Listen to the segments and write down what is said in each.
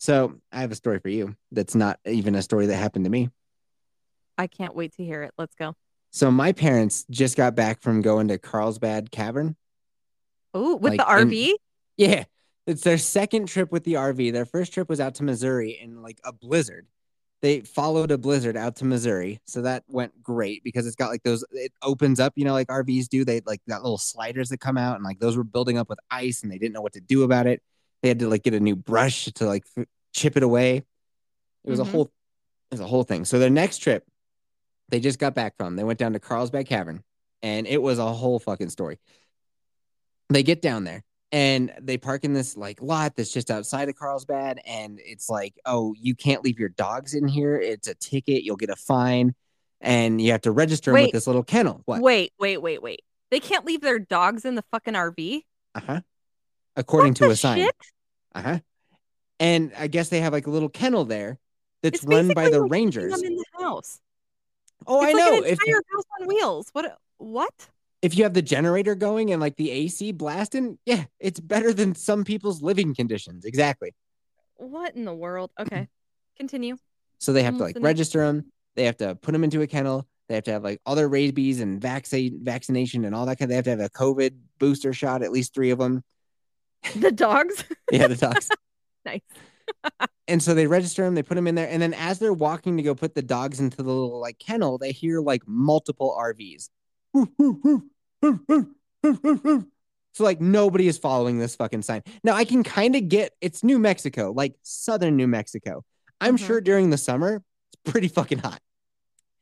So I have a story for you that's not even a story that happened to me. I can't wait to hear it. Let's go. So my parents just got back from going to Carlsbad Cavern. Oh, with the RV? Yeah. It's their second trip with the RV. Their first trip was out to Missouri in a blizzard. They followed a blizzard out to Missouri. So that went great because it's got it opens up, like RVs do. They got little sliders that come out and those were building up with ice and they didn't know what to do about it. They had to get a new brush to chip it away. It was a whole thing. So their next trip, they just got back from. They went down to Carlsbad Cavern, and it was a whole fucking story. They get down there, and they park in this lot that's just outside of Carlsbad, and it's oh, you can't leave your dogs in here. It's a ticket. You'll get a fine, and you have to register them with this little kennel. What? Wait. They can't leave their dogs in the fucking RV? Uh-huh. According to a sign. Uh-huh. And I guess they have a little kennel there that's run by the rangers. I'm in the house. Oh, I know. It's an entire house on wheels. What? If you have the generator going and the AC blasting, yeah, it's better than some people's living conditions. Exactly. What in the world? Okay, continue. So they have to register them. They have to put them into a kennel. They have to have all their rabies and vaccination and all that kind of. They have to have a COVID booster shot, at least 3 of them. The dogs? Yeah, the dogs. Nice. And so they register them, they put them in there. And then as they're walking to go put the dogs into the little kennel, they hear multiple RVs. So nobody is following this fucking sign. Now I can kind of get it's New Mexico, southern New Mexico. I'm sure during the summer, it's pretty fucking hot.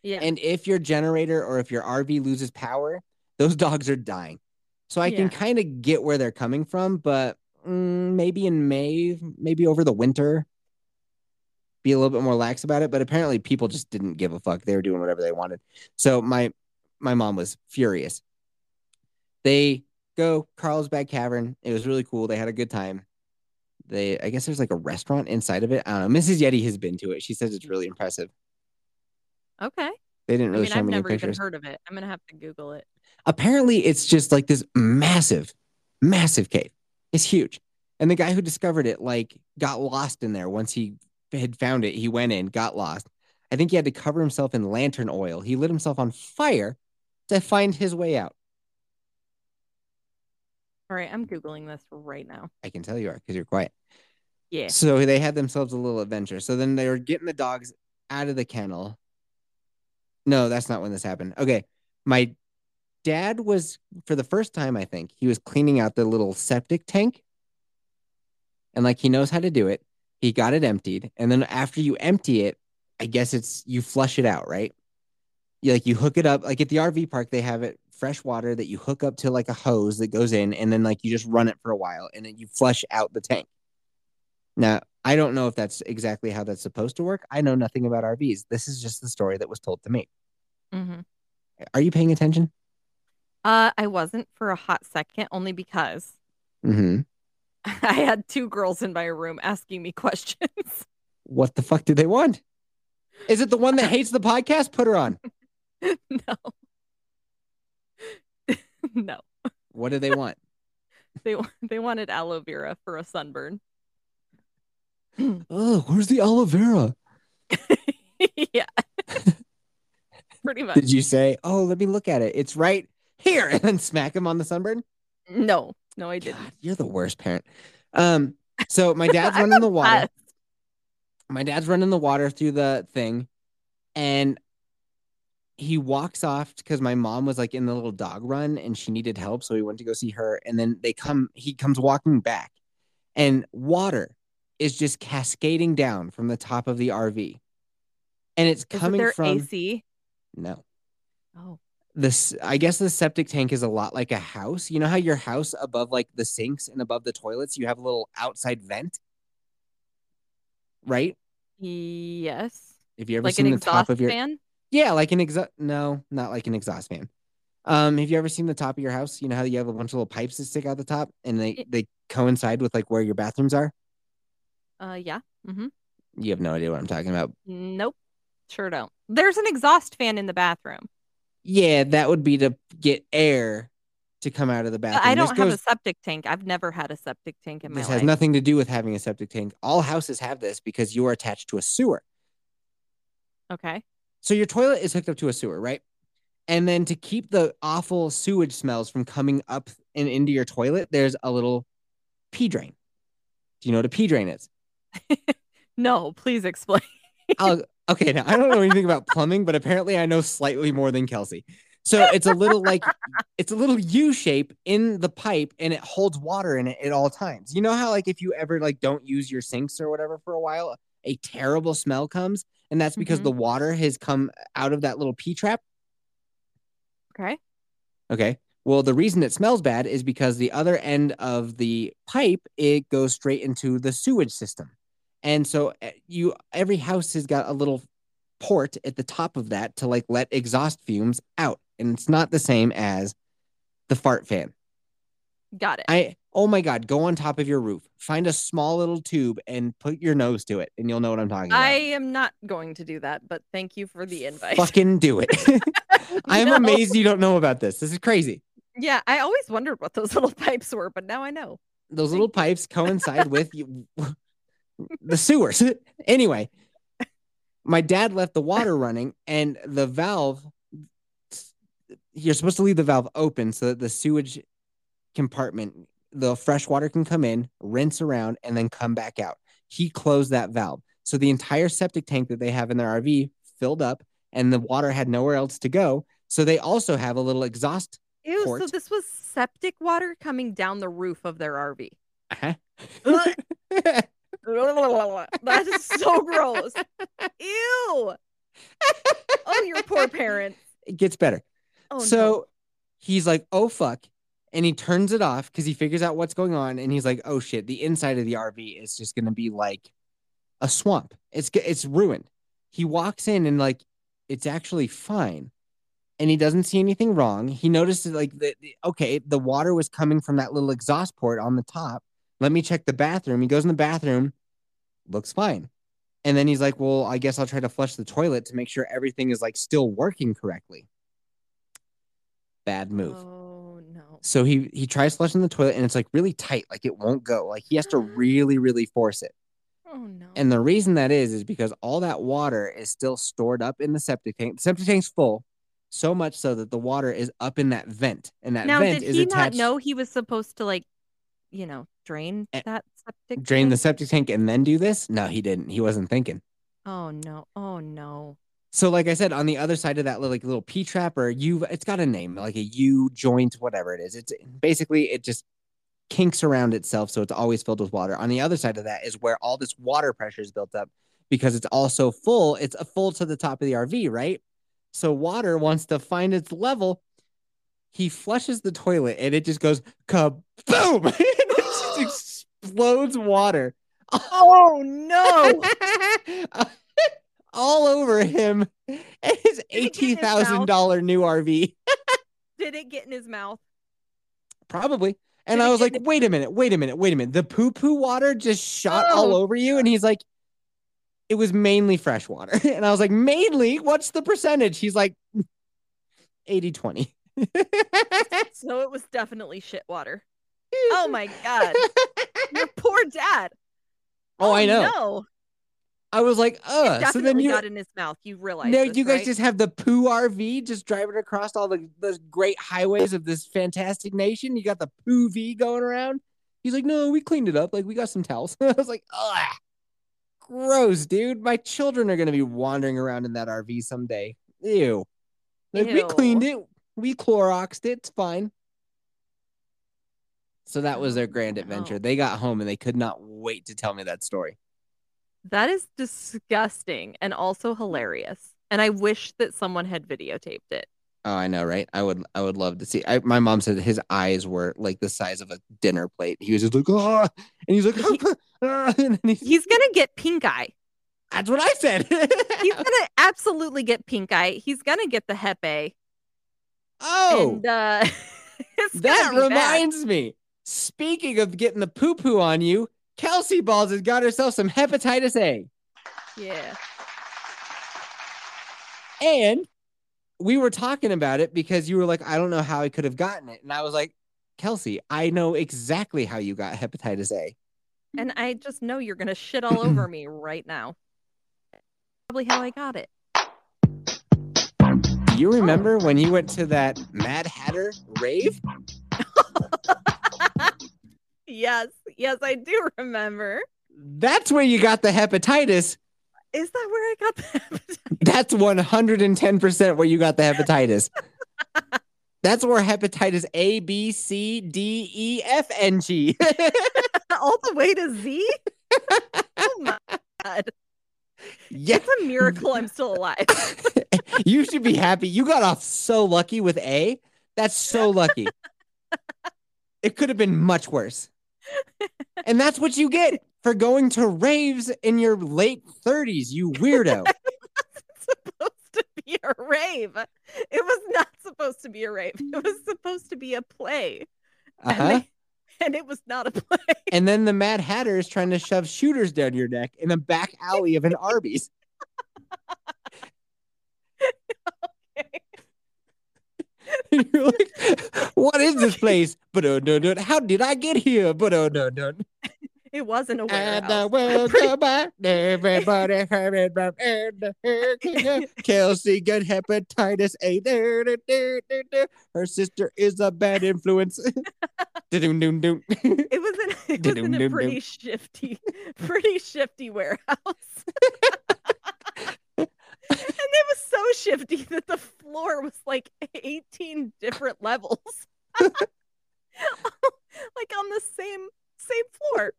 Yeah. And if your generator or if your RV loses power, those dogs are dying. So I can kind of get where they're coming from, but maybe in May, maybe over the winter, be a little bit more lax about it. But apparently people just didn't give a fuck. They were doing whatever they wanted. So my mom was furious. They go Carlsbad Cavern. It was really cool. They had a good time. I guess there's a restaurant inside of it. I don't know. Mrs. Yeti has been to it. She says it's really impressive. Okay. They didn't really show me any pictures. I've never even heard of it. I'm going to have to Google it. Apparently it's just this massive, massive cave. It's huge. And the guy who discovered it, got lost in there. Once he had found it, he went in, got lost. I think he had to cover himself in lantern oil. He lit himself on fire to find his way out. All right, I'm Googling this right now. I can tell you are because you're quiet. Yeah. So they had themselves a little adventure. So then they were getting the dogs out of the kennel. No, that's not when this happened. Okay. My dad was, for the first time, I think, he was cleaning out the little septic tank. And he knows how to do it. He got it emptied. And then after you empty it, I guess you flush it out, right? You you hook it up. At the RV park, they have it fresh water that you hook up to a hose that goes in. And then you just run it for a while and then you flush out the tank. Now, I don't know if that's exactly how that's supposed to work. I know nothing about RVs. This is just the story that was told to me. Mm-hmm. Are you paying attention? I wasn't for a hot second, only because I had 2 girls in my room asking me questions. What the fuck do they want? Is it the one that hates the podcast? Put her on. No. No. What do they want? They wanted aloe vera for a sunburn. Oh, where's the aloe vera? Yeah. Pretty much. Did you say, oh, let me look at it. It's right here. And then smack him on the sunburn? No, I didn't. God, you're the worst parent. So my dad's running the water. My dad's running the water through the thing. And he walks off because my mom was in the little dog run and she needed help. So he went to go see her. And then he comes walking back and water is just cascading down from the top of the RV. And it's coming from AC? No. Oh. I guess the septic tank is a lot like a house. You know how your house above the sinks and above the toilets, you have a little outside vent? right? Yes. Have you ever seen the top of your... fan? Yeah, like an exhaust... No, not like an exhaust fan. Have you ever seen the top of your house? You know how you have a bunch of little pipes that stick out the top and they coincide with like where your bathrooms are? Yeah. Mm-hmm. You have no idea what I'm talking about. Nope. Sure don't. There's an exhaust fan in the bathroom. Yeah, that would be to get air to come out of the bathroom. But I don't have a septic tank. I've never had a septic tank in my life. This has nothing to do with having a septic tank. All houses have this because you are attached to a sewer. Okay. So your toilet is hooked up to a sewer, right? And then to keep the awful sewage smells from coming up and into your toilet, there's a little pee drain. Do you know what a pee drain is? No, please explain. Okay, now I don't know anything about plumbing, but apparently I know slightly more than Kelsey. So it's a little U shape in the pipe and it holds water in it at all times. You know how like if you ever like don't use your sinks or whatever for a while, a terrible smell comes and that's because the water has come out of that little pee trap. Okay. Well, the reason it smells bad is because the other end of the pipe, it goes straight into the sewage system. And so every house has got a little port at the top of that to like let exhaust fumes out. And it's not the same as the fart fan. Got it. Oh my God, go on top of your roof. Find a small little tube and put your nose to it and you'll know what I'm talking about. I am not going to do that, but thank you for the invite. Fucking do it. I'm amazed you don't know about this. This is crazy. Yeah, I always wondered what those little pipes were, but now I know. Those little pipes coincide with the sewers. Anyway, my dad left the water running and the valve, you're supposed to leave the valve open so that the sewage compartment, the fresh water can come in, rinse around, and then come back out. He closed that valve. So the entire septic tank that they have in their RV filled up and the water had nowhere else to go. So they also have a little exhaust port. So this was septic water coming down the roof of their RV. Uh-huh. That is so gross. Ew. Oh, your poor parents. It gets better. Oh, so he's like, oh, fuck. And he turns it off because he figures out what's going on. And he's like, oh, shit. The inside of the RV is just going to be like a swamp. It's ruined. He walks in and like it's actually fine. And he doesn't see anything wrong. He notices like, the water was coming from that little exhaust port on the top. Let me check the bathroom. He goes in the bathroom. Looks fine. And then he's like, well, I guess I'll try to flush the toilet to make sure everything is like still working correctly. Bad move. Oh, no. So he tries flushing the toilet and it's like really tight. Like it won't go. Like he has to really, really force it. Oh, no. And the reason that is because all that water is still stored up in the septic tank. The septic tank's full. So much so that the water is up in that vent. And that vent is attached. Now, did he not know he was supposed to like, you know, drain that septic tank? Drain the septic tank and then do this? No, he didn't. He wasn't thinking. Oh, no. Oh, no. So like I said, on the other side of that little P-trap or U, it's got a name, like a U joint, whatever it is. It's basically, it just kinks around itself. So it's always filled with water. On the other side of that is where all this water pressure is built up because it's also full. It's a full to the top of the RV, right? So water wants to find its level. He flushes the toilet and it just goes kaboom. Explodes water. Oh no! All over him and his $80,000 new RV. Did it get in his mouth? Probably. And I was like, wait a minute. The poo-poo water just shot all over you. And he's like, it was mainly fresh water. And I was like, mainly? What's the percentage? He's like, 80-20. So it was definitely shit water. Oh my God. Your poor dad. Oh, I know. No. I was like, so then you got in his mouth. You realize you guys just have the poo RV just driving across all the great highways of this fantastic nation. You got the poo V going around. He's like, no, we cleaned it up. Like we got some towels. I was like, ugh, gross, dude. My children are going to be wandering around in that RV someday. Ew. Like we cleaned it. We Cloroxed it. It's fine. So that was their grand adventure. Wow. They got home and they could not wait to tell me that story. That is disgusting and also hilarious. And I wish that someone had videotaped it. Oh, I know, right? I would love to see. My mom said his eyes were like the size of a dinner plate. He was just like, oh, and he's like, oh. And he's gonna get pink eye. That's what I said. He's gonna absolutely get pink eye. He's gonna get the Hepe. Oh, and, that reminds me. Speaking of getting the poo poo on you, Kelsey Balls has got herself some hepatitis A. Yeah. And we were talking about it because you were like, I don't know how I could have gotten it. And I was like, Kelsey, I know exactly how you got hepatitis A. And I just know you're going to shit all over me right now. Probably how I got it. You remember when you went to that Mad Hatter rave? Yes, I do remember. That's where you got the hepatitis. Is that where I got the hepatitis? That's 110% where you got the hepatitis. That's where hepatitis A, B, C, D, E, F, and G. All the way to Z? Oh, my God. Yes. It's a miracle I'm still alive. You should be happy. You got off so lucky with A. That's so lucky. It could have been much worse. And that's what you get for going to raves in your late 30s, you weirdo. A rave. It was not supposed to be a rave. It was supposed to be a play. Uh-huh. And it was not a play. And then the Mad Hatter is trying to shove shooters down your neck in a back alley of an Arby's. Okay. And you're like, what is this place? How did I get here? It wasn't a warehouse. And I will go back. Everybody heard it from Anna. Kelsey got hepatitis A. Her sister is a bad influence. It was in a pretty shifty warehouse. And it was so shifty that the floor was like 18 different levels. Like on the same floor.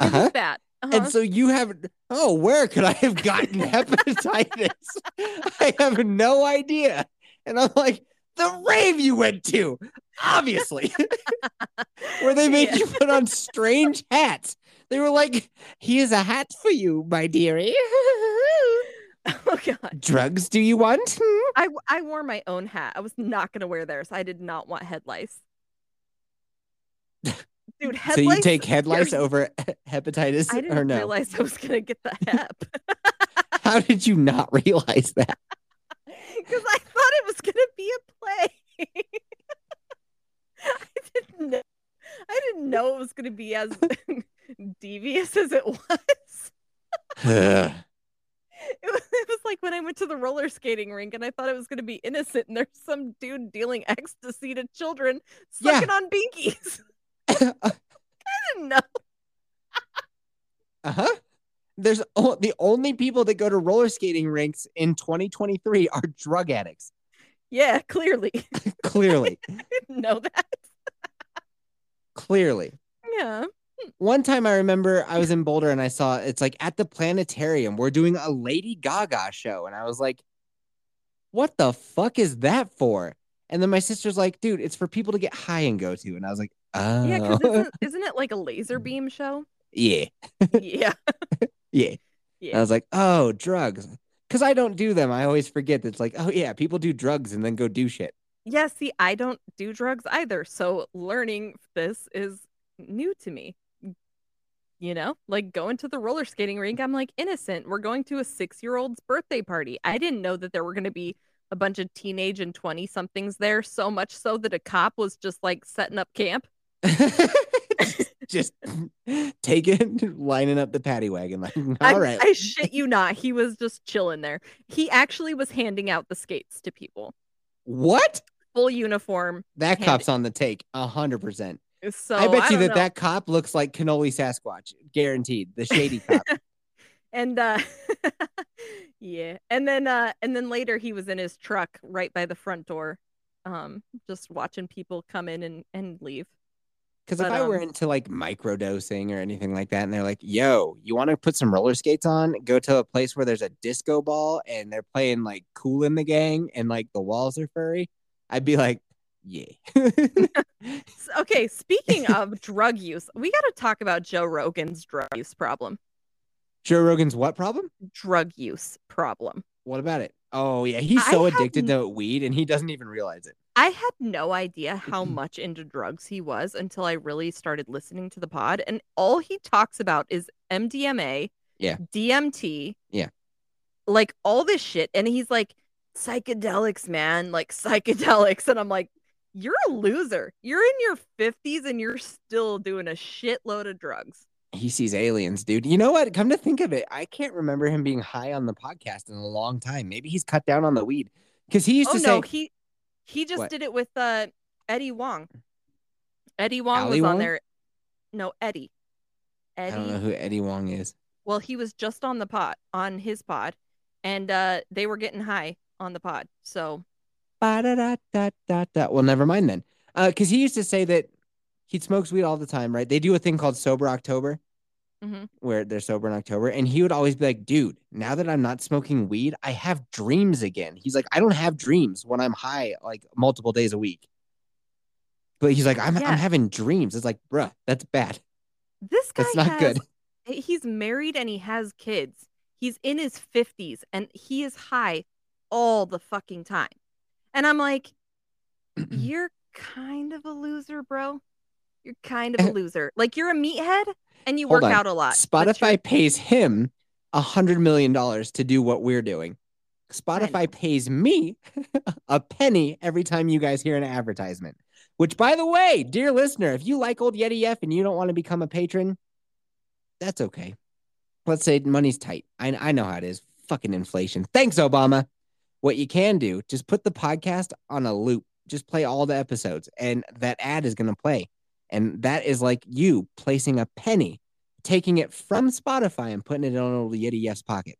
Uh-huh. That. Uh-huh. And so you have, where could I have gotten hepatitis? I have no idea. And I'm like, the rave you went to, obviously. Where they made you put on strange hats. They were like, here's a hat for you, my dearie. Oh, God. Drugs do you want? I wore my own hat. I was not going to wear theirs. I did not want head lice. Dude, so you take head lice over hepatitis? I didn't realize I was going to get the hep. How did you not realize that? Because I thought it was going to be a play. I didn't know it was going to be as devious as it was. It was like when I went to the roller skating rink and I thought it was going to be innocent and there's some dude dealing ecstasy to children sucking on binkies. I didn't know. Uh-huh. There's the only people that go to roller skating rinks in 2023 are drug addicts. Yeah, clearly. Clearly. I didn't know that. Clearly. Yeah. One time I remember I was in Boulder and I saw it's like at the planetarium, we're doing a Lady Gaga show. And I was like, what the fuck is that for? And then my sister's like, dude, it's for people to get high and go to. And I was like, oh. Yeah, because isn't it like a laser beam show? Yeah. Yeah. Yeah. Yeah. I was like, oh, drugs. Because I don't do them. I always forget that it's like, oh, yeah, people do drugs and then go do shit. Yeah, see, I don't do drugs either. So learning this is new to me. You know, like going to the roller skating rink, I'm like, innocent. We're going to a 6-year-old's birthday party. I didn't know that there were going to be a bunch of teenage and 20-somethings there, so much so that a cop was just like setting up camp. just lining up the paddy wagon. Like, all right. I shit you not. He was just chilling there. He actually was handing out the skates to people. What? Full uniform. That cop's on the take, 100%. So I bet you that cop looks like Cannoli Sasquatch, guaranteed. The shady cop. And yeah, and then later he was in his truck right by the front door, just watching people come in and leave. Because if I were into like microdosing or anything like that, and they're like, yo, you want to put some roller skates on? Go to a place where there's a disco ball and they're playing like Kool and the Gang and like the walls are furry. I'd be like, yeah. Okay. Speaking of drug use, we got to talk about Joe Rogan's drug use problem. Joe Rogan's what problem? Drug use problem. What about it? Oh, yeah. He's so addicted to weed and he doesn't even realize it. I had no idea how much into drugs he was until I really started listening to the pod. And all he talks about is MDMA, DMT, like all this shit. And he's like, psychedelics, man, like psychedelics. And I'm like, you're a loser. You're in your 50s and you're still doing a shitload of drugs. He sees aliens, dude. You know what? Come to think of it, I can't remember him being high on the podcast in a long time. Maybe he's cut down on the weed because he used to say... He just did it with Eddie Wong. Eddie Wong was on there. No, Eddie. I don't know who Eddie Wong is. Well, he was just on the pod, on his pod, and they were getting high on the pod. So, well, never mind then, because he used to say that he smokes weed all the time, right? They do a thing called Sober October, where they're sober in October, and he would always be like, dude, now that I'm not smoking weed, I have dreams again. He's like, I don't have dreams when I'm high like multiple days a week, but he's like, I'm having dreams. It's like, bruh, that's bad. This guy, that's not good. He's married and he has kids. He's in his 50s and he is high all the fucking time. And I'm like, you're kind of a loser, bro. You're kind of a loser. Like, you're a meathead and you work out a lot. Spotify pays him $100 million to do what we're doing. Spotify pays me a penny every time you guys hear an advertisement. Which, by the way, dear listener, if you like Old Yeti F and you don't want to become a patron, that's okay. Let's say money's tight. I know how it is. Fucking inflation. Thanks, Obama. What you can do, just put the podcast on a loop. Just play all the episodes, and that ad is going to play. And that is like you placing a penny, taking it from Spotify and putting it on Old Yeti Yes pocket.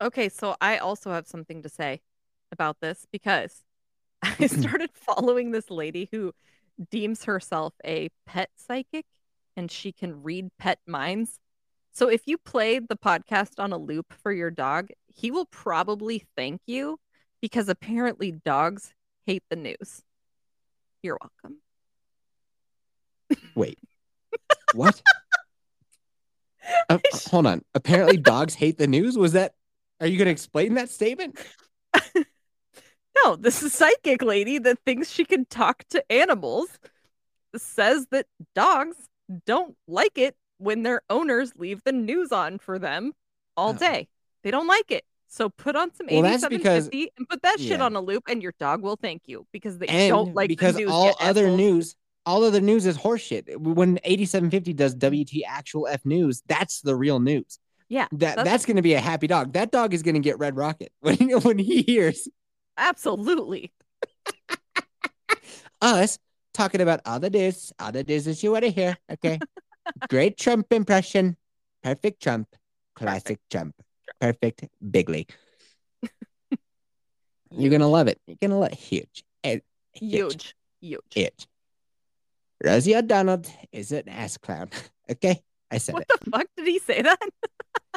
Okay, so I also have something to say about this because I started following this lady who deems herself a pet psychic and she can read pet minds. So if you play the podcast on a loop for your dog, he will probably thank you because apparently dogs hate the news. You're welcome. Wait, what? Hold on. Apparently dogs hate the news. Was that, are you going to explain that statement? No, this is psychic lady that thinks she can talk to animals, says that dogs don't like it when their owners leave the news on for them all day. They don't like it. So put on some 8750 and put that shit on a loop and your dog will thank you because they don't like the news. Because all other news is horseshit. When 8750 does WT actual F news, that's the real news. Yeah. That's going to be a happy dog. That dog is going to get Red Rocket when he hears. Absolutely. Us talking about other this is you want to hear. Okay. Great Trump impression. Perfect Trump. Classic Trump. Perfect Bigley. You're going to love it. You're going to love it. Huge. Huge. Rosie O'Donnell is an ass clown. Okay, I said what the fuck did he say that?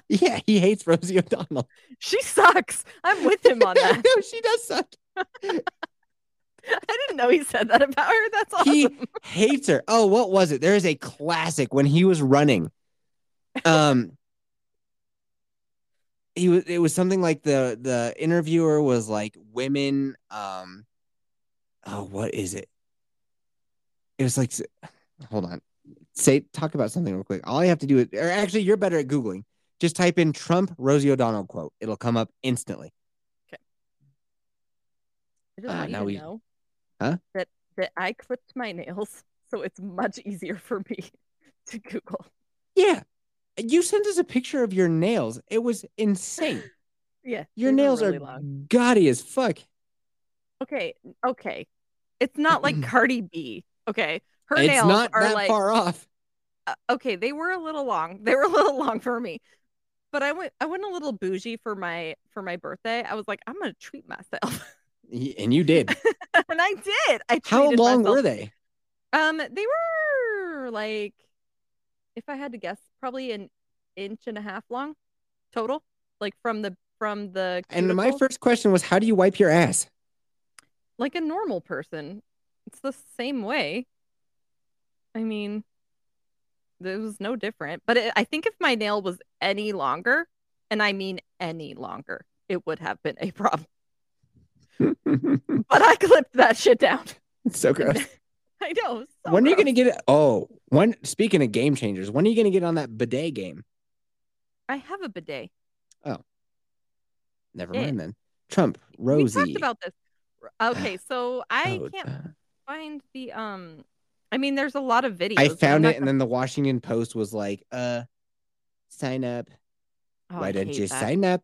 Yeah, he hates Rosie O'Donnell. She sucks. I'm with him on that. No, she does suck. I didn't know he said that about her. That's awesome. He hates her. Oh, what was it? There is a classic when he was running. It was something like the interviewer was like women. What is it? It was like, hold on, talk about something real quick. All I have to do is, or actually, you're better at Googling. Just type in Trump Rosie O'Donnell quote. It'll come up instantly. Okay. I just want you to know that I clipped my nails, so it's much easier for me to Google. Yeah. You sent us a picture of your nails. It was insane. Yeah. Your nails really are long. Gaudy as fuck. Okay. It's not like Cardi B. Okay, her nails are that like far off. Okay, they were a little long. They were a little long for me, but I went a little bougie for my birthday. I was like, I'm gonna treat myself, and you did. And I did. How long were they? They were are like, if I had to guess, probably an inch and a half long total, like from the cuticle. And my first question was, how do you wipe your ass? Like a normal person. It's the same way. I mean, it was no different. But I think if my nail was any longer, and I mean any longer, it would have been a problem. But I clipped that shit down. It's so gross. I know. So when are you going to get it? Oh, speaking of game changers, when are you going to get on that bidet game? I have a bidet. Oh. Never mind then. Trump, Rosie. We talked about this. Okay, so I can't find the I mean, there's a lot of videos. I found it, and then the Washington Post was like, sign up. Oh, why don't you sign up?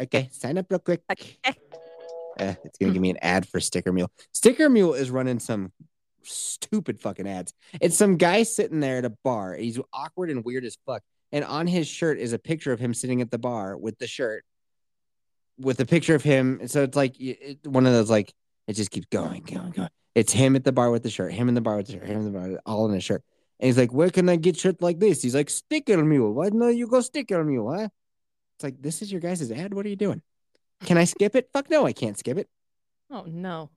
Okay, sign up real quick. Okay. It's going to give me an ad for Sticker Mule. Sticker Mule is running some stupid fucking ads. It's some guy sitting there at a bar. He's awkward and weird as fuck. And on his shirt is a picture of him sitting at the bar with the shirt, with a picture of him. So it's like one of those, like, it just keeps going, going, going. It's him at the bar with the shirt, him in the bar with the shirt, him in the bar, all in a shirt. And he's like, where can I get shirt like this? He's like, Sticker Mule. Why don't you go Sticker Mule, huh? It's like, this is your guys' ad? What are you doing? Can I skip it? Fuck no, I can't skip it. Oh, no.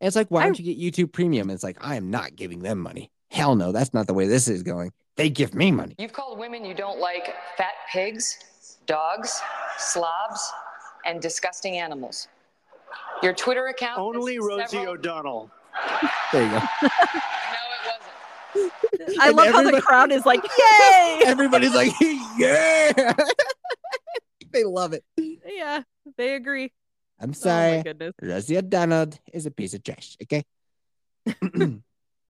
And it's like, why don't you get YouTube Premium? It's like, I am not giving them money. Hell no, that's not the way this is going. They give me money. You've called women you don't like fat pigs, dogs, slobs, and disgusting animals. Your Twitter account... Only Rosie O'Donnell. There you go. No, it wasn't. I love how the crowd is like, yay! Everybody's like, yeah! They love it. Yeah, they agree. I'm sorry. Oh my goodness. Rosie O'Donnell is a piece of trash, okay?